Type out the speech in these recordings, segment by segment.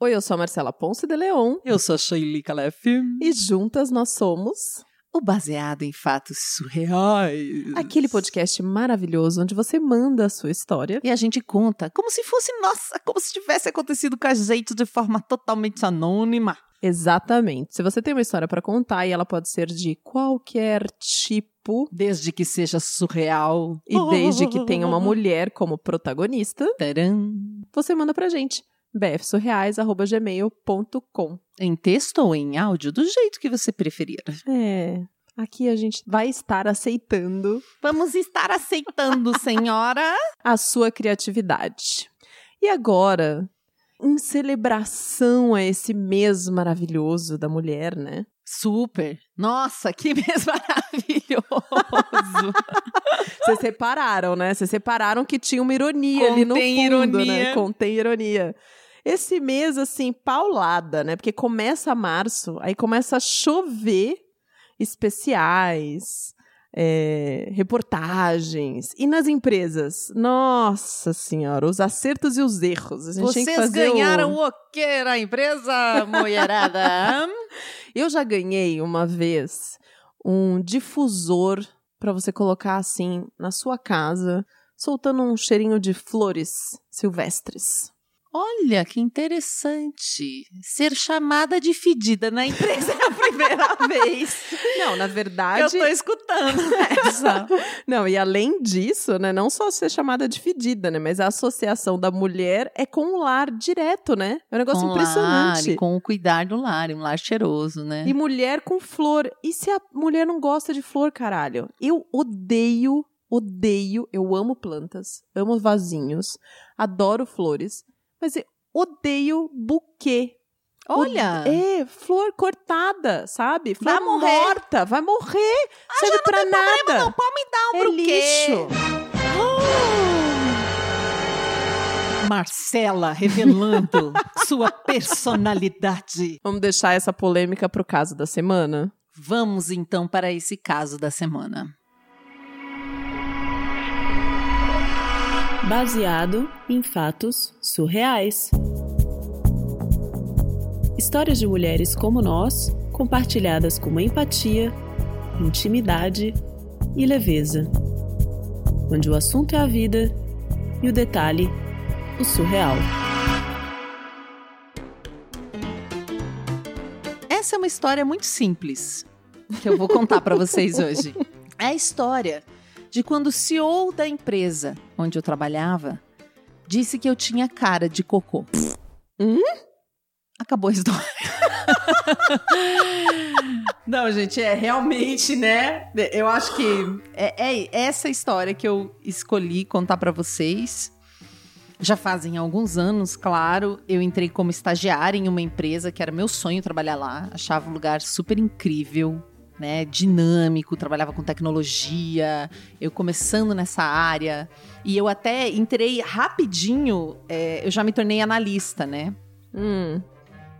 Oi, eu sou a Marcela Ponce de Leon. Eu sou a Shaili Kalef. E juntas nós somos... O Baseado em Fatos Surreais. Aquele podcast maravilhoso onde você manda a sua história. E a gente conta como se fosse nossa, como se tivesse acontecido com a gente de forma totalmente anônima. Exatamente. Se você tem uma história para contar e ela pode ser de qualquer tipo, desde que seja surreal e desde que tenha uma mulher como protagonista, tcharam, você manda pra gente. bfsurreais@gmail.com. Em texto ou em áudio, do jeito que você preferir. É, aqui a gente vai estar aceitando. Vamos estar aceitando, senhora, a sua criatividade. E agora, em celebração a esse mês maravilhoso da mulher, né? Super! Nossa, que mês maravilhoso! Vocês repararam, né? Vocês repararam que tinha uma ironia ali no fundo, né? Contém ironia. Esse mês, assim, paulada, né? Porque começa março, aí começa a chover especiais, reportagens. E nas empresas? Nossa senhora, os acertos e os erros. A gente Vocês tem que fazer ganharam o quê na empresa, mulherada? Eu já ganhei uma vez um difusor para você colocar assim na sua casa, soltando um cheirinho de flores silvestres. Olha, que interessante. Ser chamada de fedida na empresa é a primeira vez. Não, na verdade... Eu tô escutando essa. Não, e além disso, né, não só ser chamada de fedida, né, mas a associação da mulher é com o lar direto, né? É um negócio com impressionante. Lar, com o cuidar do lar, um lar cheiroso, né? E mulher com flor. E se a mulher não gosta de flor, caralho? Eu odeio, eu amo plantas, amo vasinhos, adoro flores. Mas eu odeio buquê. Olha! Flor cortada, sabe? Flor vai morrer. Morta, vai morrer. Serve pra nada. Problema, não pode me dar um buquê. Lixo. Marcela revelando sua personalidade. Vamos deixar essa polêmica pro caso da semana? Vamos então para esse caso da semana. Baseado em fatos surreais. Histórias de mulheres como nós, compartilhadas com uma empatia, intimidade e leveza. Onde o assunto é a vida e o detalhe, o surreal. Essa é uma história muito simples que eu vou contar para vocês hoje. É a história de quando o CEO da empresa onde eu trabalhava disse que eu tinha cara de cocô. Acabou a história. Não, gente, é realmente, né? Eu acho que é essa história que eu escolhi contar pra vocês. Já fazem alguns anos, claro. Eu entrei como estagiária em uma empresa que era meu sonho trabalhar lá. Achava um lugar super incrível, né, dinâmico, trabalhava com tecnologia, eu começando nessa área, e eu até entrei rapidinho, eu já me tornei analista, né?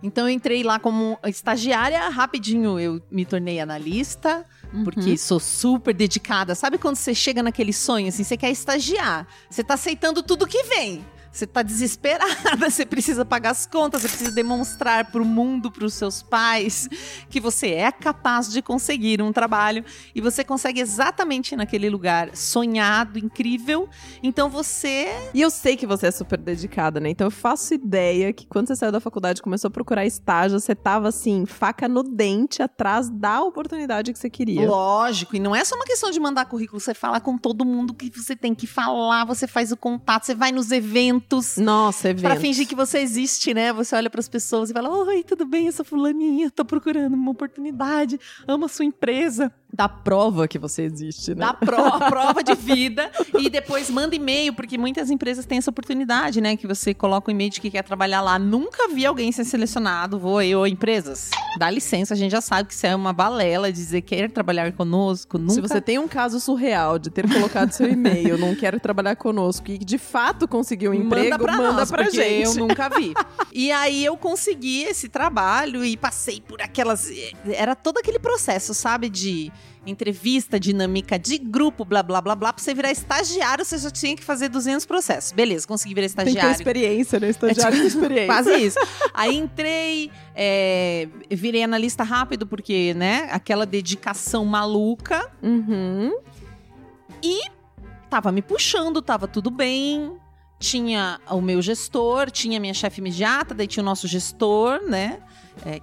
Então eu entrei lá como estagiária, rapidinho eu me tornei analista, porque sou super dedicada. Sabe quando você chega naquele sonho, assim, você quer estagiar, você tá aceitando tudo que vem, você tá desesperada, você precisa pagar as contas, você precisa demonstrar pro mundo, pros seus pais, que você é capaz de conseguir um trabalho, e você consegue exatamente naquele lugar sonhado, incrível. Então você... E eu sei que você é super dedicada, né? Então eu faço ideia que quando você saiu da faculdade e começou a procurar estágio, você tava assim, faca no dente, atrás da oportunidade que você queria. Lógico, e não é só uma questão de mandar currículo, você fala com todo mundo que você tem que falar, você faz o contato, você vai nos eventos. Nossa, eventos. Pra fingir que você existe, né? Você olha pras pessoas e fala: oi, tudo bem? Eu sou fulaninha, tô procurando uma oportunidade, amo a sua empresa. Dá prova que você existe, né? Dá prova de vida. E depois manda e-mail, porque muitas empresas têm essa oportunidade, né? Que você coloca um e-mail de que quer trabalhar lá. Nunca vi alguém ser selecionado. Empresas, dá licença, a gente já sabe que isso é uma balela, dizer quer trabalhar conosco, nunca. Se você tem um caso surreal de ter colocado seu e-mail, não quero trabalhar conosco, e de fato conseguiu um emprego, manda pra gente. Eu nunca vi. E aí eu consegui esse trabalho e passei por aquelas... Era todo aquele processo, sabe, de... entrevista, dinâmica de grupo, blá, blá, blá, blá. Pra você virar estagiário, você já tinha que fazer 200 processos. Beleza, consegui virar estagiário. Tem que ter experiência, né? Estagiário com experiência. Quase isso. Aí entrei, virei analista rápido, porque, né, aquela dedicação maluca. Uhum. E tava me puxando, tava tudo bem. Tinha o meu gestor, tinha a minha chefe imediata, daí tinha o nosso gestor, né?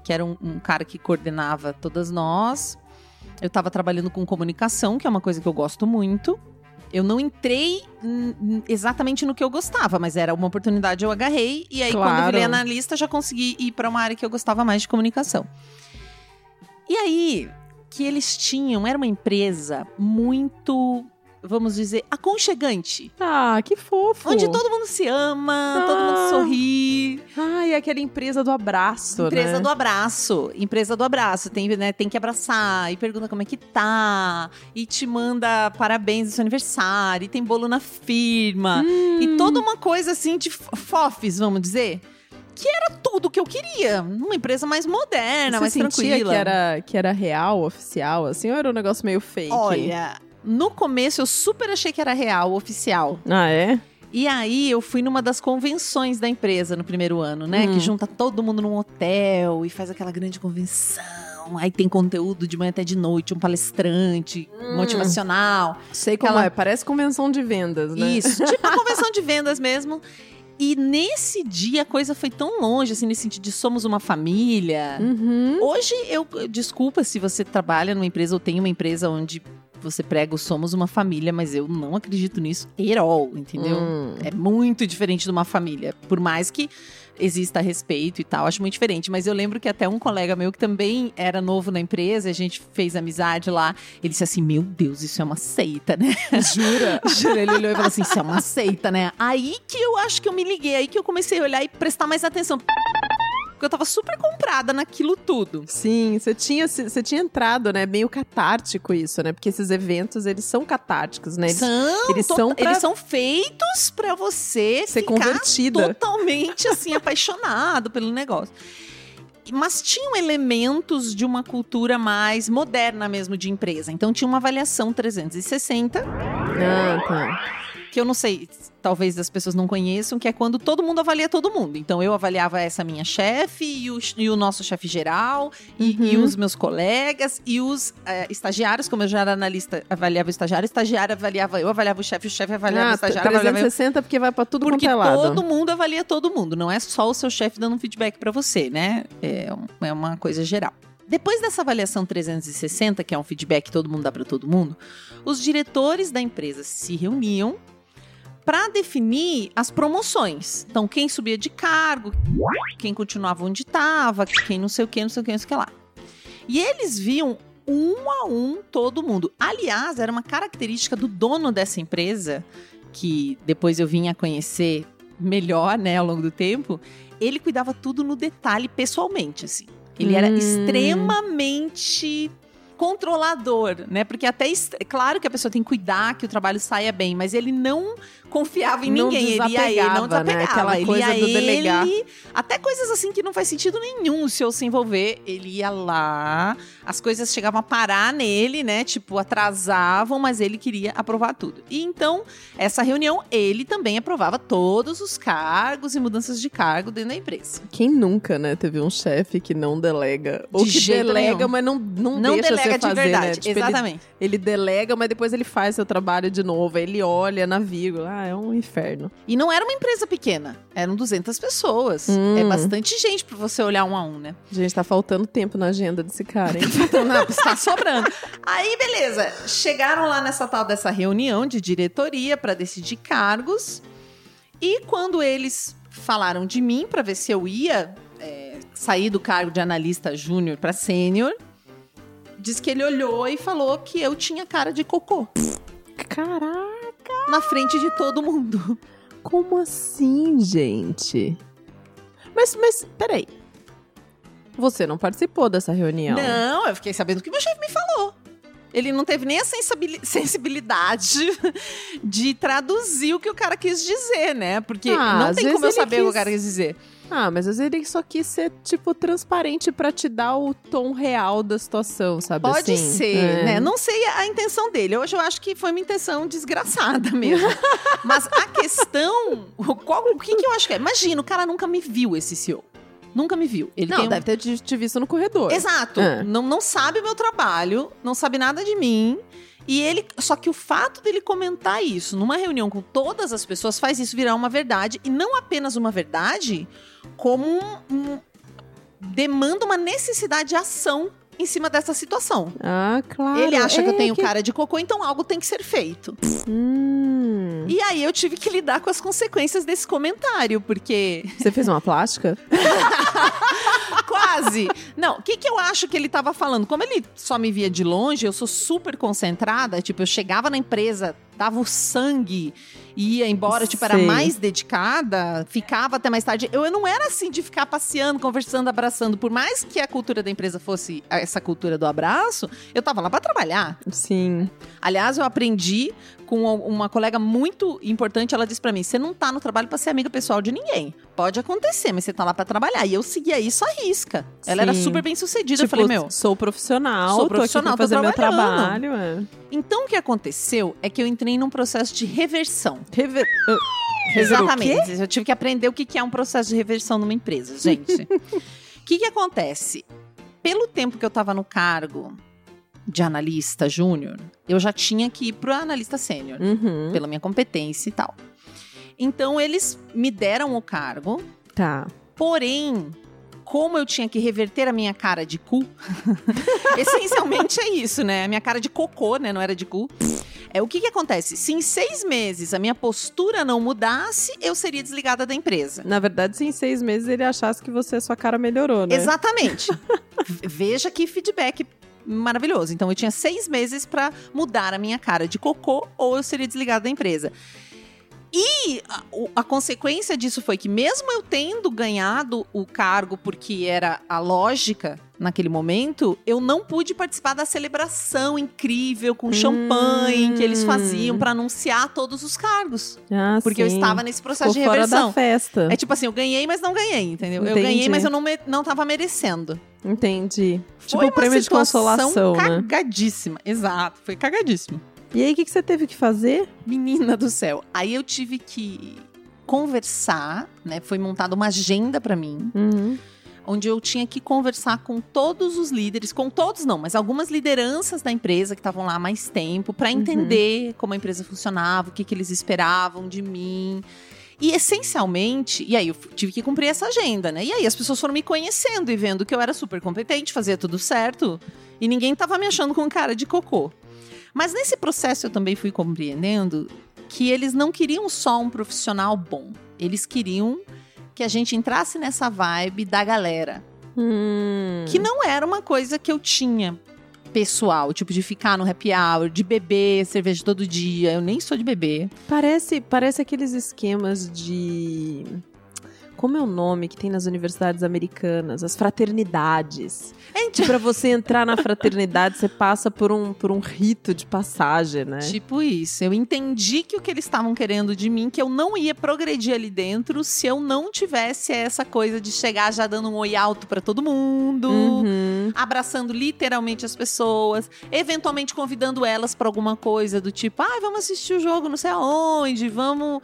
Que era um cara que coordenava todas nós. Eu estava trabalhando com comunicação, que é uma coisa que eu gosto muito. Eu não entrei exatamente no que eu gostava, mas era uma oportunidade, eu agarrei. E aí, claro, quando eu virei analista, já consegui ir para uma área que eu gostava mais, de comunicação. E aí, que eles tinham... Era uma empresa muito... vamos dizer, aconchegante. Ah, que fofo. Onde todo mundo se ama, todo mundo sorri. Ah, e aquela empresa do abraço, né? Empresa do abraço. Tem, né, tem que abraçar e pergunta como é que tá. E te manda parabéns no seu aniversário. E tem bolo na firma. E toda uma coisa assim de fofes, vamos dizer. Que era tudo que eu queria. Uma empresa mais moderna, mais tranquila. Você sentia que era real, oficial, assim? Ou era um negócio meio fake? Olha... No começo, eu super achei que era real, oficial. Ah, é? E aí, eu fui numa das convenções da empresa no primeiro ano, né? Que junta todo mundo num hotel e faz aquela grande convenção. Aí tem conteúdo de manhã até de noite, um palestrante motivacional. Sei como é, parece convenção de vendas, né? Isso, tipo convenção de vendas mesmo. E nesse dia a coisa foi tão longe, assim, nesse sentido de somos uma família. Uhum. Hoje, desculpa se você trabalha numa empresa ou tem uma empresa onde... você prega o somos uma família, mas eu não acredito nisso at all, entendeu? É muito diferente de uma família, por mais que exista respeito e tal, acho muito diferente, mas eu lembro que até um colega meu que também era novo na empresa, a gente fez amizade lá, ele disse assim, meu Deus, isso é uma seita, né? Jura? Jura, ele olhou e falou assim, isso é uma seita, né? Aí que eu acho que eu me liguei, aí que eu comecei a olhar e prestar mais atenção. Porque eu tava super comprada naquilo tudo. Sim, você tinha entrado, né? Meio catártico isso, né? Porque esses eventos, eles são catárticos, né? Eles são feitos pra você ser ficar convertida. Totalmente, assim, apaixonado pelo negócio. Mas tinham elementos de uma cultura mais moderna mesmo de empresa. Então tinha uma avaliação 360. Ah, tá. Que eu não sei, talvez as pessoas não conheçam, que é quando todo mundo avalia todo mundo. Então, eu avaliava essa minha chefe e o nosso chefe geral, e os meus colegas, e os estagiários, como eu já era analista, avaliava o estagiário, avaliava eu, avaliava o chefe avaliava o estagiário. 360, porque vai pra tudo quanto é lado. Porque todo mundo avalia todo mundo, não é só o seu chefe dando um feedback pra você, né? É uma coisa geral. Depois dessa avaliação 360, que é um feedback que todo mundo dá pra todo mundo, os diretores da empresa se reuniam para definir as promoções. Então, quem subia de cargo, quem continuava onde estava, quem não sei o que lá. E eles viam um a um todo mundo. Aliás, era uma característica do dono dessa empresa, que depois eu vim a conhecer melhor, né, ao longo do tempo. Ele cuidava tudo no detalhe pessoalmente, assim. Ele era extremamente... controlador, né? Porque até... Claro que a pessoa tem que cuidar que o trabalho saia bem, mas ele não confiava em ninguém. Ele não desapegava. Né? Aquela coisa do delegar. Até coisas assim que não faz sentido nenhum se eu se envolver. Ele ia lá, as coisas chegavam a parar nele, né? Tipo, atrasavam, mas ele queria aprovar tudo. E então, essa reunião, ele também aprovava todos os cargos e mudanças de cargo dentro da empresa. Quem nunca, né? Teve um chefe que não delega. Ou que delega, mas não deixa delega. Fazer, de verdade, né? Tipo, exatamente. Ele delega, mas depois ele faz seu trabalho de novo. Aí ele olha, navega. Ah, é um inferno. E não era uma empresa pequena. Eram 200 pessoas. É bastante gente pra você olhar um a um, né? Gente, tá faltando tempo na agenda desse cara, hein? Não, tá sobrando. Aí, beleza. Chegaram lá nessa tal dessa reunião de diretoria pra decidir cargos. E quando eles falaram de mim pra ver se eu ia sair do cargo de analista júnior pra sênior, diz que ele olhou e falou que eu tinha cara de cocô. Caraca! Na frente de todo mundo. Como assim, gente? Mas, peraí. Você não participou dessa reunião? Não, eu fiquei sabendo o que meu chefe me falou. Ele não teve nem a sensibilidade de traduzir o que o cara quis dizer, né? Porque não tem como eu saber o que o cara quis dizer. Ah, mas às vezes ele só quis ser, tipo, transparente pra te dar o tom real da situação, sabe? Pode assim? Ser, é. Né? Não sei a intenção dele. Hoje eu acho que foi uma intenção desgraçada mesmo. Mas a questão... o que eu acho que é? Imagina, o cara nunca me viu, esse CEO. Nunca me viu. Ele não, deve ter te visto no corredor. Exato. É. Não sabe meu trabalho, não sabe nada de mim. E ele, só que o fato dele comentar isso numa reunião com todas as pessoas faz isso virar uma verdade. E não apenas uma verdade, como demanda uma necessidade de ação em cima dessa situação. Ah, claro. Ele acha que eu tenho cara de cocô, então algo tem que ser feito. E aí eu tive que lidar com as consequências desse comentário, porque... Você fez uma plástica? Quase! Não, o que eu acho que ele tava falando? Como ele só me via de longe, eu sou super concentrada, tipo, eu chegava na empresa, dava o sangue, ia embora, tipo, era mais dedicada, ficava até mais tarde. Eu não era assim de ficar passeando, conversando, abraçando. Por mais que a cultura da empresa fosse essa cultura do abraço, eu tava lá pra trabalhar. Sim. Aliás, eu aprendi com uma colega muito importante, ela disse pra mim, você não tá no trabalho pra ser amiga pessoal de ninguém. Pode acontecer, mas você tá lá pra trabalhar. E eu seguia isso à risca. Sim. Ela era super bem sucedida. Tipo, eu falei, meu... Sou profissional, tô aqui pra fazer meu trabalho. É. Então, o que aconteceu é que eu entrei num processo de reversão. Exatamente. Eu tive que aprender o que é um processo de reversão numa empresa, gente. O que acontece? Pelo tempo que eu tava no cargo... de analista júnior, eu já tinha que ir pro analista sênior, pela minha competência e tal. Então, eles me deram o cargo. Tá. Porém, como eu tinha que reverter a minha cara de cu, essencialmente é isso, né? A minha cara de cocô, né? Não era de cu. É, o que acontece? Se em 6 meses a minha postura não mudasse, eu seria desligada da empresa. Na verdade, se em 6 meses ele achasse que a sua cara melhorou, né? Exatamente. Veja que feedback maravilhoso. Então eu tinha 6 meses pra mudar a minha cara de cocô ou eu seria desligada da empresa. E a consequência disso foi que mesmo eu tendo ganhado o cargo porque era a lógica naquele momento, eu não pude participar da celebração incrível com champanhe que eles faziam pra anunciar todos os cargos. Ah, porque sim. Eu estava nesse processo de reversão. Fora da festa. É tipo assim, eu ganhei, mas não ganhei, entendeu? Entendi. Eu ganhei, mas eu não tava merecendo. Entendi. Tipo o prêmio de consolação, né? Foi uma situação cagadíssima. Exato, foi cagadíssimo. E aí, o que você teve que fazer? Menina do céu. Aí eu tive que conversar, né? Foi montada uma agenda pra mim. Onde eu tinha que conversar com todos os líderes, com todos não, mas algumas lideranças da empresa que estavam lá há mais tempo, para entender como a empresa funcionava, o que eles esperavam de mim. E essencialmente, e aí eu tive que cumprir essa agenda, né? E aí as pessoas foram me conhecendo e vendo que eu era super competente, fazia tudo certo, e ninguém tava me achando com cara de cocô. Mas nesse processo eu também fui compreendendo que eles não queriam só um profissional bom, eles queriam que a gente entrasse nessa vibe da galera. Que não era uma coisa que eu tinha pessoal, tipo de ficar no happy hour, de beber cerveja todo dia. Eu nem sou de beber. Parece aqueles esquemas de... Como é o nome que tem nas universidades americanas? As fraternidades. Então... Pra você entrar na fraternidade, você passa por um rito de passagem, né? Tipo isso. Eu entendi que o que eles estavam querendo de mim, que eu não ia progredir ali dentro se eu não tivesse essa coisa de chegar já dando um oi alto pra todo mundo, abraçando literalmente as pessoas, eventualmente convidando elas pra alguma coisa do tipo, vamos assistir o jogo não sei aonde, vamos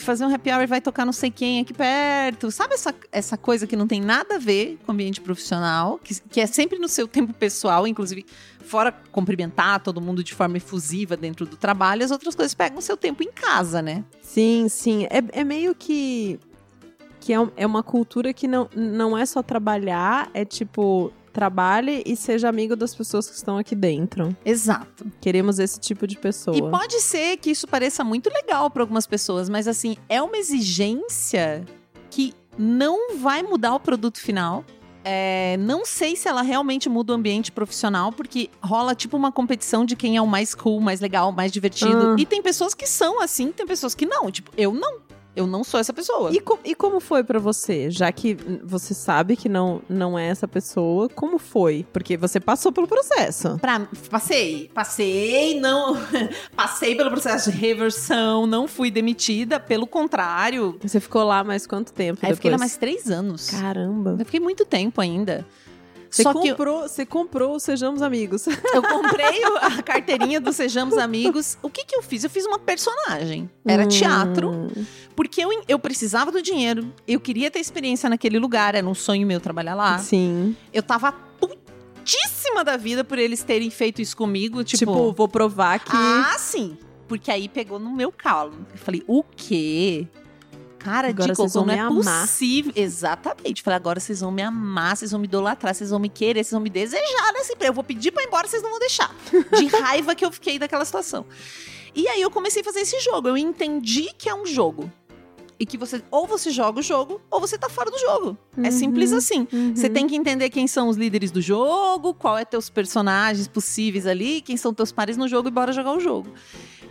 fazer um happy hour e vai tocar não sei quem aqui perto. Sabe essa coisa que não tem nada a ver com o ambiente profissional, que é sempre no seu tempo pessoal, inclusive fora cumprimentar todo mundo de forma efusiva dentro do trabalho, as outras coisas pegam o seu tempo em casa, né? Sim, sim. É meio que é uma cultura que não é só trabalhar, é tipo... Trabalhe e seja amigo das pessoas que estão aqui dentro. Exato. Queremos esse tipo de pessoa. E pode ser que isso pareça muito legal para algumas pessoas, mas assim, é uma exigência que não vai mudar o produto final. Não sei se ela realmente muda o ambiente profissional, porque rola tipo uma competição de quem é o mais cool, mais legal, mais divertido. E tem pessoas que são assim, tem pessoas que não. Tipo, eu não. Eu não sou essa pessoa. E como foi pra você? Já que você sabe que não é essa pessoa, como foi? Porque você passou pelo processo. Passei, não... passei pelo processo de reversão, não fui demitida, pelo contrário. Você ficou lá mais quanto tempo depois? Eu fiquei lá mais 3 anos. Caramba. Eu fiquei muito tempo ainda. Você comprou o Sejamos Amigos. Eu comprei a carteirinha do Sejamos Amigos. O que que eu fiz? Eu fiz uma personagem. Era teatro. Porque eu precisava do dinheiro. Eu queria ter experiência naquele lugar. Era um sonho meu trabalhar lá. Sim. Eu tava putíssima da vida por eles terem feito isso comigo. Tipo, vou provar que... Ah, sim. Porque aí pegou no meu calo. Eu falei, o quê? Cara, agora de cocô, não é possível. Exatamente. Falei, agora vocês vão me amar, vocês vão me idolatrar, vocês vão me querer, vocês vão me desejar nesse emprego. Eu vou pedir pra ir embora, vocês não vão deixar. De raiva que eu fiquei daquela situação. E aí eu comecei a fazer esse jogo. Eu entendi que é um jogo. E que você, ou você joga o jogo, ou você tá fora do jogo. Uhum, é simples assim. Uhum. Você tem que entender quem são os líderes do jogo, qual é teus personagens possíveis ali, quem são teus pares no jogo e bora jogar o jogo.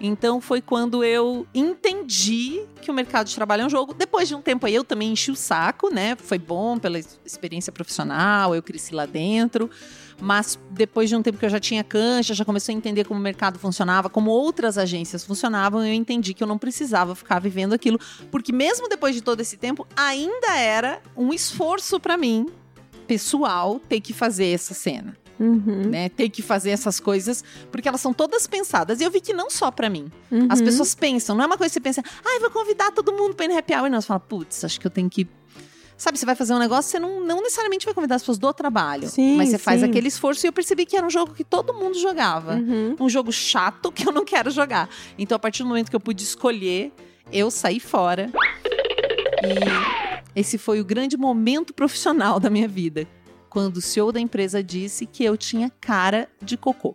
Então foi quando eu entendi que o mercado de trabalho é um jogo. Depois de um tempo aí eu também enchi o saco, né? Foi bom pela experiência profissional, eu cresci lá dentro. Mas depois de um tempo que eu já tinha cancha, já comecei a entender como o mercado funcionava, como outras agências funcionavam, eu entendi que eu não precisava ficar vivendo aquilo. Porque mesmo depois de todo esse tempo, ainda era um esforço para mim, pessoal, ter que fazer essa cena. Uhum. Né? Ter que fazer essas coisas, porque elas são todas pensadas. E eu vi que não só pra mim. Uhum. As pessoas pensam, não é uma coisa que você pensa, ai, vou convidar todo mundo pra ir no happy hour. E não, você fala, putz, acho que eu tenho que... Sabe, você vai fazer um negócio, você não necessariamente vai convidar as pessoas do trabalho. Sim, mas você faz aquele esforço. E eu percebi que era um jogo que todo mundo jogava. Uhum. Um jogo chato que eu não quero jogar. Então, a partir do momento que eu pude escolher, eu saí fora. E esse foi o grande momento profissional da minha vida. Quando o CEO da empresa disse que eu tinha cara de cocô.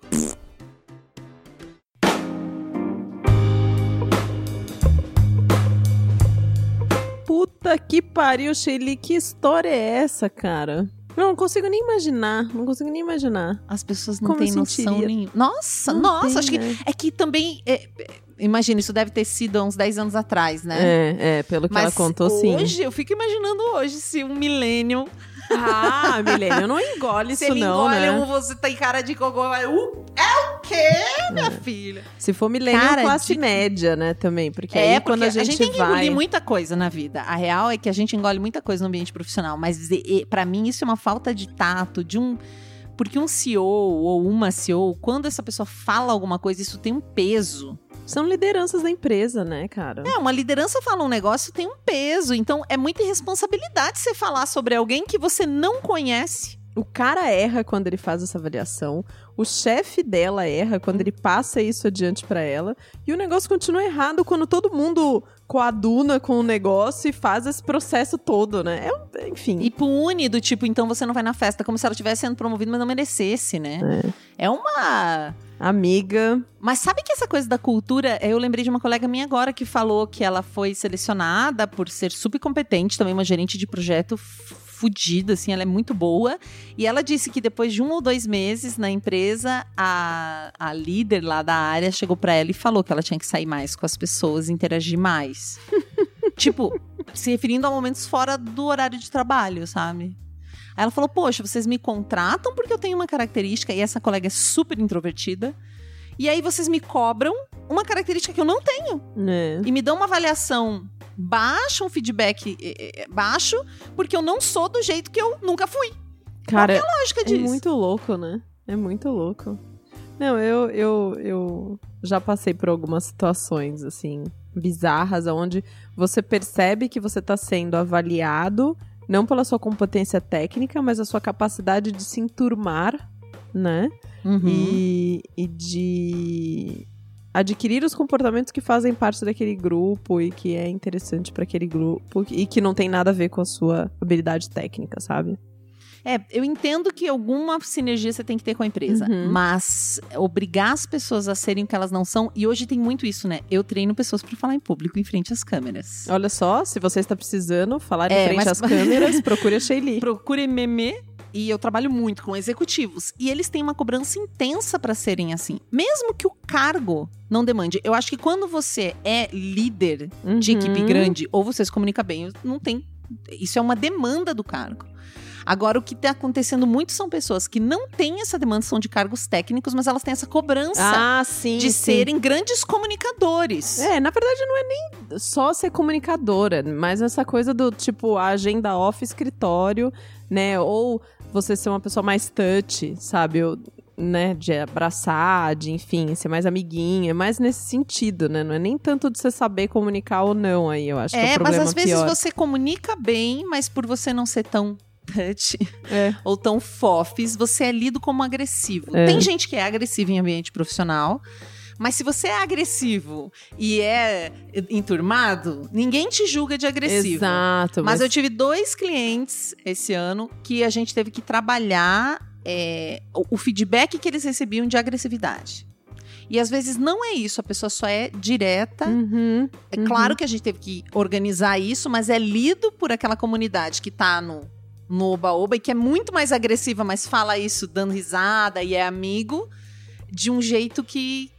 Puta que pariu, Shaili, que história é essa, cara? Não consigo nem imaginar, As pessoas não têm noção nenhuma. Nossa, acho que... É que também... Imagina, isso deve ter sido há uns 10 anos atrás, né? Pelo que ela contou, sim. Mas hoje, eu fico imaginando hoje se um milênio... Ah, milênio, não engole isso não, né? Se ele engole, você tem cara de cocô, vai... É o quê, minha filha? Se for milênio, classe média, né, também. Porque aí quando a gente vai... A gente tem que engolir muita coisa na vida. A real é que a gente engole muita coisa no ambiente profissional. Mas pra mim isso é uma falta de tato, de um... Porque um CEO ou uma CEO, quando essa pessoa fala alguma coisa, isso tem um peso. São lideranças da empresa, né, cara? Uma liderança fala um negócio, tem um peso. Então, é muita irresponsabilidade você falar sobre alguém que você não conhece. O cara erra quando ele faz essa avaliação. O chefe dela erra quando ele passa isso adiante pra ela. E o negócio continua errado quando todo mundo coaduna com o negócio e faz esse processo todo, né? Enfim. E pune do tipo, então você não vai na festa. Como se ela estivesse sendo promovida, mas não merecesse, né? É uma... Amiga. Mas sabe que essa coisa da cultura... Eu lembrei de uma colega minha agora que falou que ela foi selecionada por ser super competente. Também uma gerente de projeto... fudida, assim, ela é muito boa. E ela disse que depois de 1 ou 2 meses na empresa, a líder lá da área chegou pra ela e falou que ela tinha que sair mais com as pessoas, interagir mais. Tipo, se referindo a momentos fora do horário de trabalho, sabe? Aí ela falou, poxa, vocês me contratam porque eu tenho uma característica, e essa colega é super introvertida, e aí vocês me cobram uma característica que eu não tenho. É. E me dão uma avaliação... baixo, um feedback baixo, porque eu não sou do jeito que eu nunca fui. Cara, qual que é a lógica disso? É muito louco, né? É muito louco. Não, eu já passei por algumas situações, assim, bizarras, onde você percebe que você tá sendo avaliado, não pela sua competência técnica, mas a sua capacidade de se enturmar, né? Uhum. E de... adquirir os comportamentos que fazem parte daquele grupo e que é interessante para aquele grupo e que não tem nada a ver com a sua habilidade técnica, sabe? Eu entendo que alguma sinergia você tem que ter com a empresa, mas obrigar as pessoas a serem o que elas não são, e hoje tem muito isso, né? Eu treino pessoas para falar em público em frente às câmeras. Olha só, se você está precisando falar em frente às câmeras, procure a Shaili. Procure meme. e eu trabalho muito com executivos, e eles têm uma cobrança intensa para serem assim, mesmo que o cargo não demande. Eu acho que quando você é líder de equipe grande, ou você se comunica bem, não tem, isso é uma demanda do cargo. Agora, o que está acontecendo muito são pessoas que não têm essa demanda, são de cargos técnicos, mas elas têm essa cobrança de serem grandes comunicadores. É, na verdade, não é nem só ser comunicadora, mas essa coisa do tipo, a agenda off escritório, né? Ou você ser uma pessoa mais touch, sabe? Ou, né? De abraçar, de, enfim, ser mais amiguinha. É mais nesse sentido, né? Não é nem tanto de você saber comunicar ou não aí, eu acho que é o problema pior. É, mas às vezes você comunica bem, mas por você não ser tão touch, ou tão fofes, você é lido como agressivo. Tem gente que é agressiva em ambiente profissional, mas se você é agressivo e é enturmado, ninguém te julga de agressivo. Exato. Mas eu tive 2 clientes esse ano que a gente teve que trabalhar o feedback que eles recebiam de agressividade. E às vezes não é isso, a pessoa só é direta. É claro que a gente teve que organizar isso, mas é lido por aquela comunidade que tá no oba-oba, e que é muito mais agressiva, mas fala isso dando risada e é amigo, de um jeito que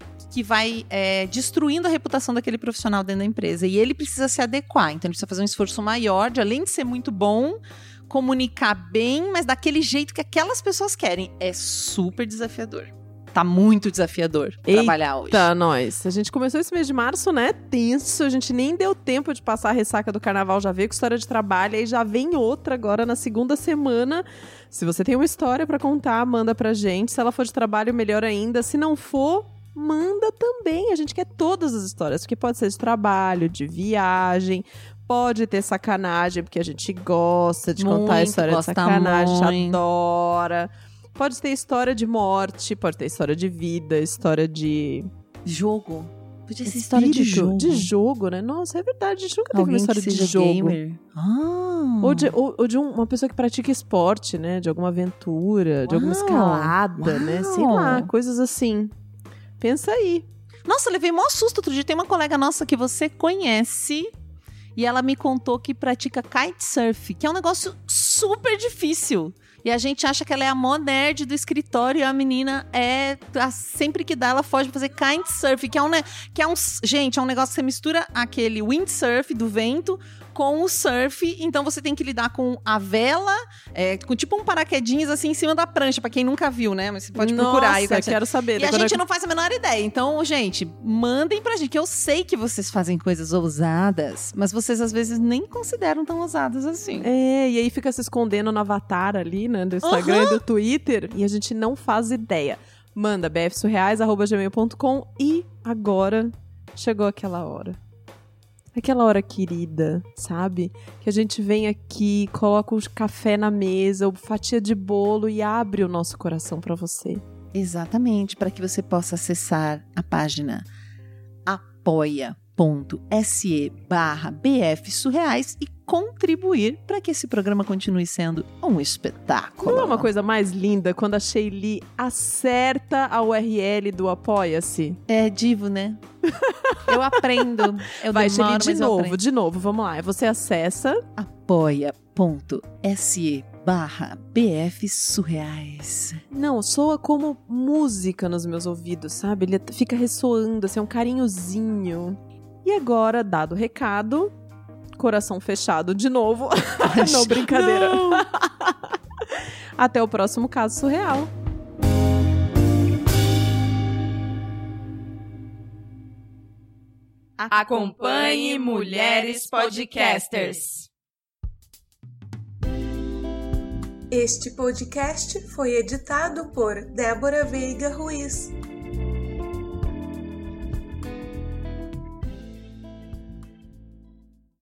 vai destruindo a reputação daquele profissional dentro da empresa. E ele precisa se adequar, então ele precisa fazer um esforço maior de, além de ser muito bom, comunicar bem, mas daquele jeito que aquelas pessoas querem. É super desafiador. Tá muito desafiador trabalhar hoje. Eita, nós. A gente começou esse mês de março, né? Tenso. A gente nem deu tempo de passar a ressaca do carnaval. Já veio com história de trabalho. E já vem outra agora na segunda semana. Se você tem uma história pra contar, manda pra gente. Se ela for de trabalho, melhor ainda. Se não for, manda também. A gente quer todas as histórias. Porque pode ser de trabalho, de viagem. Pode ter sacanagem, porque a gente gosta de contar a história de sacanagem. A gente adora. Pode ter história de morte, pode ter história de vida, história de... jogo. Podia ser história de jogo. De jogo, né? Nossa, é verdade. A gente nunca teve uma história de jogo. Gamer. Ou de uma pessoa que pratica esporte, né? De alguma aventura, de alguma escalada, né? Sei lá, coisas assim. Pensa aí. Nossa, eu levei o maior susto outro dia. Tem uma colega nossa que você conhece... e ela me contou que pratica kitesurf, que é um negócio super difícil. E a gente acha que ela é a mó nerd do escritório, e a menina sempre que dá, ela foge pra fazer kitesurf, gente, é um negócio que você mistura aquele windsurf do vento com o surf. Então você tem que lidar com a vela, com tipo um paraquedinhas assim em cima da prancha, pra quem nunca viu, né? Mas você pode procurar aí. Nossa, quero saber. E a gente não faz a menor ideia. Então, gente, mandem pra gente, que eu sei que vocês fazem coisas ousadas, mas vocês às vezes nem consideram tão ousadas assim. É, e aí fica se escondendo no avatar ali, né? Do Instagram e do Twitter, e a gente não faz ideia. Manda bfsurreais@gmail.com. E agora chegou aquela hora. Aquela hora querida, sabe? Que a gente vem aqui, coloca o café na mesa, ou fatia de bolo, e abre o nosso coração para você. Exatamente, para que você possa acessar a página apoia.se/bfsurreais e contribuir para que esse programa continue sendo um espetáculo. Não é uma coisa mais linda quando a Shaili acerta a URL do Apoia-se? É divo, né? Eu aprendo. Vai, Shaili, de novo, vamos lá. Você acessa apoia.se/bfsurreais. Não, soa como música nos meus ouvidos, sabe? Ele fica ressoando, assim, um carinhozinho. E agora, dado o recado, coração fechado de novo. Não, brincadeira. Não. Até o próximo caso surreal. Acompanhe Mulheres Podcasters. Este podcast foi editado por Débora Veiga Ruiz.